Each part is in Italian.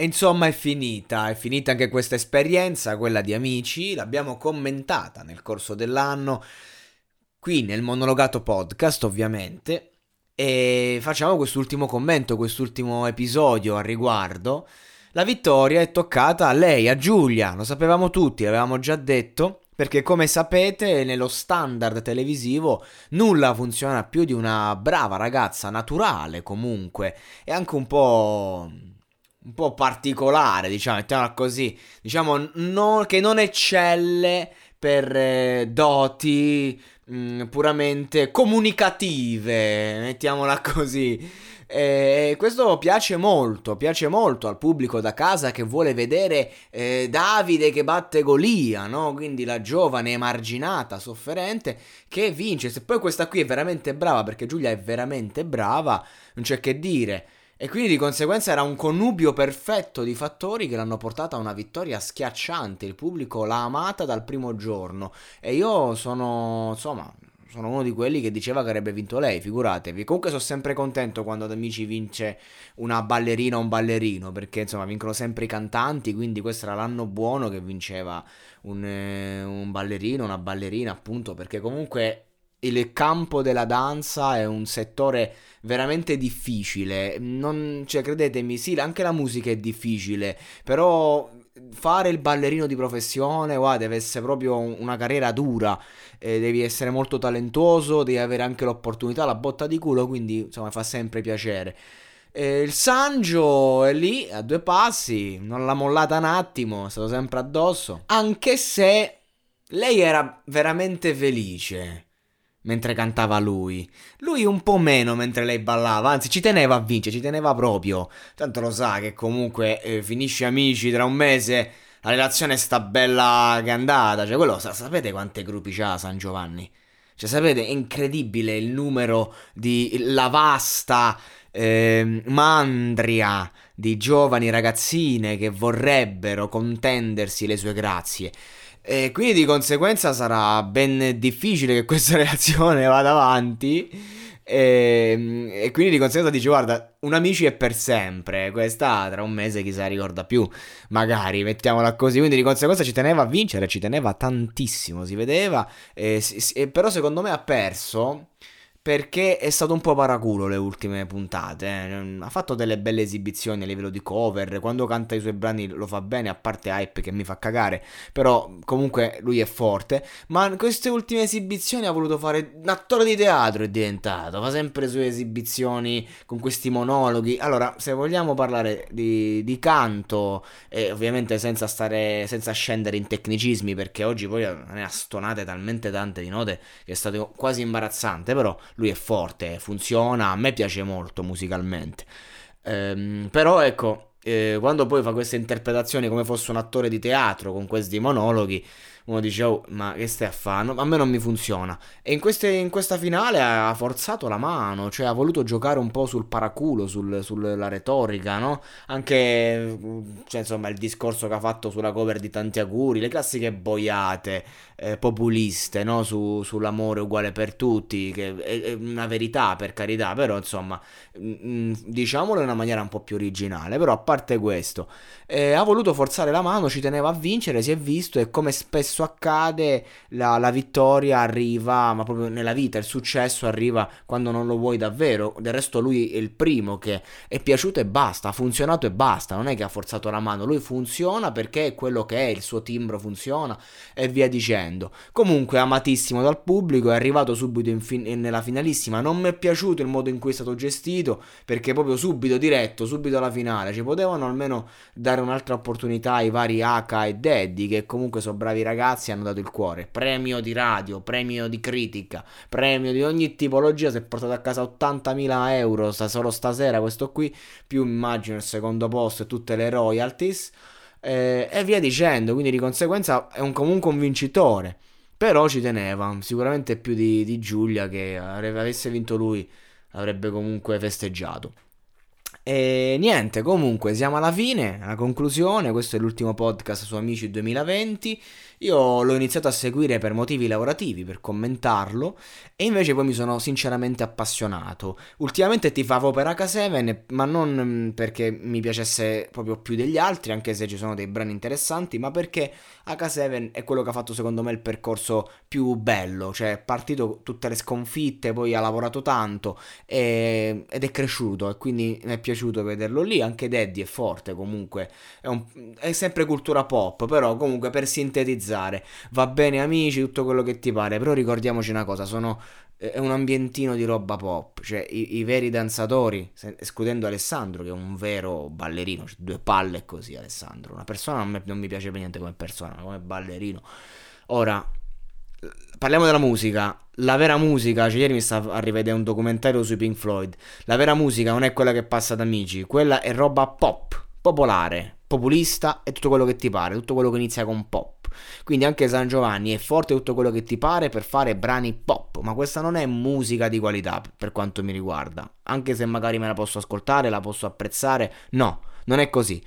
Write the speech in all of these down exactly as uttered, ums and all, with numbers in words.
E insomma è finita, è finita anche questa esperienza, quella di Amici, l'abbiamo commentata nel corso dell'anno, qui nel monologato podcast ovviamente, e facciamo quest'ultimo commento, quest'ultimo episodio al riguardo. La vittoria è toccata a lei, a Giulia, lo sapevamo tutti, l'avevamo già detto, perché come sapete nello standard televisivo nulla funziona più di una brava ragazza naturale comunque, e anche un po'... un po' particolare, diciamo, mettiamola così, diciamo no, che non eccelle per eh, doti mh, puramente comunicative, mettiamola così, e questo piace molto, piace molto al pubblico da casa che vuole vedere eh, Davide che batte Golia, no? Quindi la giovane emarginata, sofferente, che vince. Se poi questa qui è veramente brava, perché Giulia è veramente brava, non c'è che dire. E quindi di conseguenza era un connubio perfetto di fattori che l'hanno portata a una vittoria schiacciante. Il pubblico l'ha amata dal primo giorno. E io sono, insomma, sono uno di quelli che diceva che avrebbe vinto lei, figuratevi. Comunque sono sempre contento quando ad Amici vince una ballerina o un ballerino, perché insomma vincono sempre i cantanti, quindi questo era l'anno buono che vinceva un, eh, un ballerino, una ballerina, appunto, perché comunque... il campo della danza è un settore veramente difficile, non, cioè credetemi, sì, anche la musica è difficile, però fare il ballerino di professione, wow, deve essere proprio una carriera dura, eh, devi essere molto talentuoso, devi avere anche l'opportunità, la botta di culo, quindi insomma fa sempre piacere. Eh, il Sangio è lì a due passi, non l'ha mollata un attimo, è stato sempre addosso, anche se lei era veramente felice mentre cantava lui, lui un po' meno mentre lei ballava, anzi ci teneva a vincere, ci teneva proprio, tanto lo sa che comunque eh, finisce Amici tra un mese, la relazione sta bella che è andata, cioè quello, sa, sapete quante gruppi c'ha Sangiovanni? Cioè sapete, è incredibile il numero di, la vasta eh, mandria di giovani ragazzine che vorrebbero contendersi le sue grazie. E quindi di conseguenza sarà ben difficile che questa relazione vada avanti, e, e quindi di conseguenza dice guarda, un Amici è per sempre, questa tra un mese chi se la ricorda più, magari, mettiamola così, quindi di conseguenza ci teneva a vincere, ci teneva tantissimo, si vedeva, e, e, però secondo me ha perso... perché è stato un po' paraculo le ultime puntate, eh. Ha fatto delle belle esibizioni a livello di cover, quando canta i suoi brani lo fa bene, a parte Hype che mi fa cagare, però comunque lui è forte, ma in queste ultime esibizioni ha voluto fare un attore di teatro, è diventato, fa sempre le sue esibizioni con questi monologhi. Allora, se vogliamo parlare di, di canto, e ovviamente senza stare senza scendere in tecnicismi, perché oggi poi ne ha stonate talmente tante di note che è stato quasi imbarazzante, però lui è forte, funziona, a me piace molto musicalmente, ehm, però ecco, eh, quando poi fa queste interpretazioni come fosse un attore di teatro con questi monologhi, uno dice oh, ma che stai a fare? No, a me non mi funziona. E in, queste, in questa finale ha forzato la mano, cioè ha voluto giocare un po' sul paraculo, sul, sulla retorica, no? Anche, cioè, insomma, il discorso che ha fatto sulla cover di Tanti Auguri, le classiche boiate eh, populiste, no? Su, sull'amore uguale per tutti, che è, è una verità, per carità, però insomma, mh, diciamolo in una maniera un po' più originale. Però a parte questo, eh, ha voluto forzare la mano, ci teneva a vincere, si è visto, e come spesso accade la, la vittoria arriva, ma proprio nella vita il successo arriva quando non lo vuoi davvero. Del resto lui è il primo che è piaciuto e basta, ha funzionato e basta, non è che ha forzato la mano, lui funziona perché è quello che è, il suo timbro funziona e via dicendo. Comunque amatissimo dal pubblico, è arrivato subito in fin- nella finalissima. Non mi è piaciuto il modo in cui è stato gestito, perché proprio subito diretto, subito alla finale, ci potevano almeno dare un'altra opportunità ai vari Haka e Deddy, che comunque sono bravi ragazzi, hanno dato il cuore, premio di radio, premio di critica, premio di ogni tipologia, si è portato a casa ottantamila euro sta, solo stasera questo qui, più immagino il secondo posto e tutte le royalties eh, e via dicendo, quindi di conseguenza è un, comunque un vincitore. Però ci teneva, sicuramente più di, di Giulia, che avesse vinto lui avrebbe comunque festeggiato. E niente, comunque siamo alla fine, alla conclusione. Questo è l'ultimo podcast su Amici duemilaventi. Io l'ho iniziato a seguire per motivi lavorativi, per commentarlo, e invece poi mi sono sinceramente appassionato. Ultimamente tifavo per acca sette, ma non perché mi piacesse proprio più degli altri, anche se ci sono dei brani interessanti, ma perché acca sette è quello che ha fatto secondo me il percorso più bello. Cioè è partito tutte le sconfitte, poi ha lavorato tanto e, ed è cresciuto, e quindi mi è piaciuto vederlo lì. Anche Deddy è forte, comunque è, un, è sempre cultura pop, però comunque per sintetizzare va bene Amici, tutto quello che ti pare, però ricordiamoci una cosa, sono è un ambientino di roba pop, cioè i, i veri danzatori, se, escludendo Alessandro che è un vero ballerino, cioè, due palle così Alessandro, una persona non, me, non mi piace per niente come persona, ma come ballerino. Ora parliamo della musica. La vera musica, cioè ieri mi stavo a rivedere un documentario sui Pink Floyd, la vera musica non è quella che passa ad Amici, quella è roba pop, popolare, populista e tutto quello che ti pare, tutto quello che inizia con pop. Quindi anche Sangiovanni è forte tutto quello che ti pare per fare brani pop, ma questa non è musica di qualità per quanto mi riguarda, anche se magari me la posso ascoltare, la posso apprezzare, no, non è così,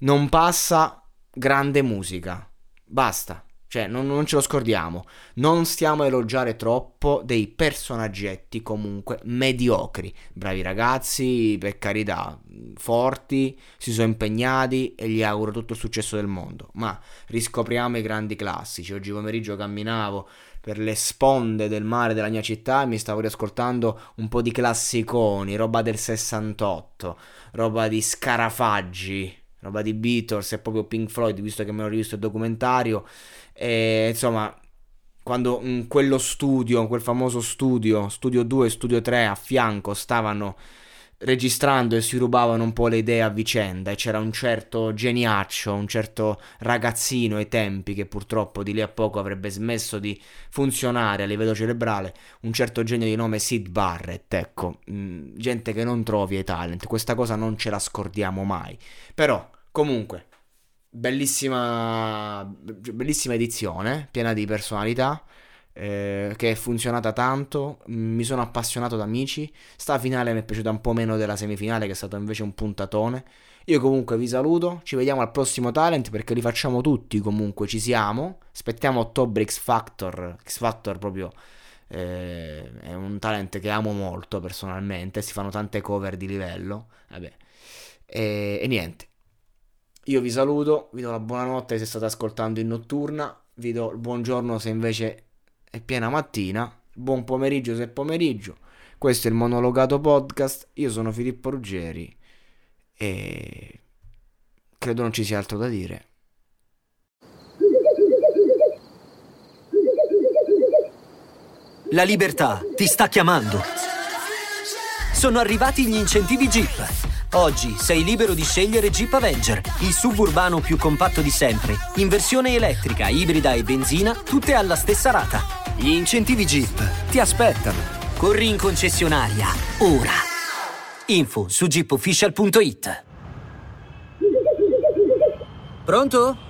non passa grande musica, basta. Cioè non, non ce lo scordiamo, non stiamo a elogiare troppo dei personaggetti comunque mediocri, bravi ragazzi per carità, forti, si sono impegnati e gli auguro tutto il successo del mondo, ma riscopriamo i grandi classici. Oggi pomeriggio camminavo per le sponde del mare della mia città e mi stavo riascoltando un po' di classiconi, roba del sessantotto, roba di Scarafaggi, roba di Beatles e proprio Pink Floyd, visto che me l'ho rivisto il documentario. E insomma, quando in quello studio, in quel famoso studio, studio due, studio tre a fianco stavano registrando e si rubavano un po' le idee a vicenda, e c'era un certo geniaccio, un certo ragazzino ai tempi, che purtroppo di lì a poco avrebbe smesso di funzionare a livello cerebrale, un certo genio di nome Syd Barrett, ecco, mh, gente che non trovi ai talent, questa cosa non ce la scordiamo mai. Però comunque bellissima bellissima edizione, piena di personalità, Eh, che è funzionata tanto, mi sono appassionato ad Amici. Sta finale mi è piaciuta un po' meno della semifinale, che è stato invece un puntatone. Io comunque vi saluto, ci vediamo al prossimo talent, perché li facciamo tutti comunque, ci siamo, aspettiamo ottobre X Factor. X Factor proprio eh, è un talent che amo molto personalmente, si fanno tante cover di livello, vabbè. E, e niente, io vi saluto, vi do la buonanotte se state ascoltando in notturna, vi do il buongiorno se invece è piena mattina, buon pomeriggio se è pomeriggio. Questo è il monologato podcast, io sono Filippo Ruggeri e credo non ci sia altro da dire. La libertà ti sta chiamando. Sono arrivati gli incentivi Jeep. Oggi sei libero di scegliere Jeep Avenger, il suburbano più compatto di sempre, in versione elettrica, ibrida e benzina, tutte alla stessa rata. Gli incentivi Jeep ti aspettano. Corri in concessionaria, ora. Info su jeep official punto it. Pronto?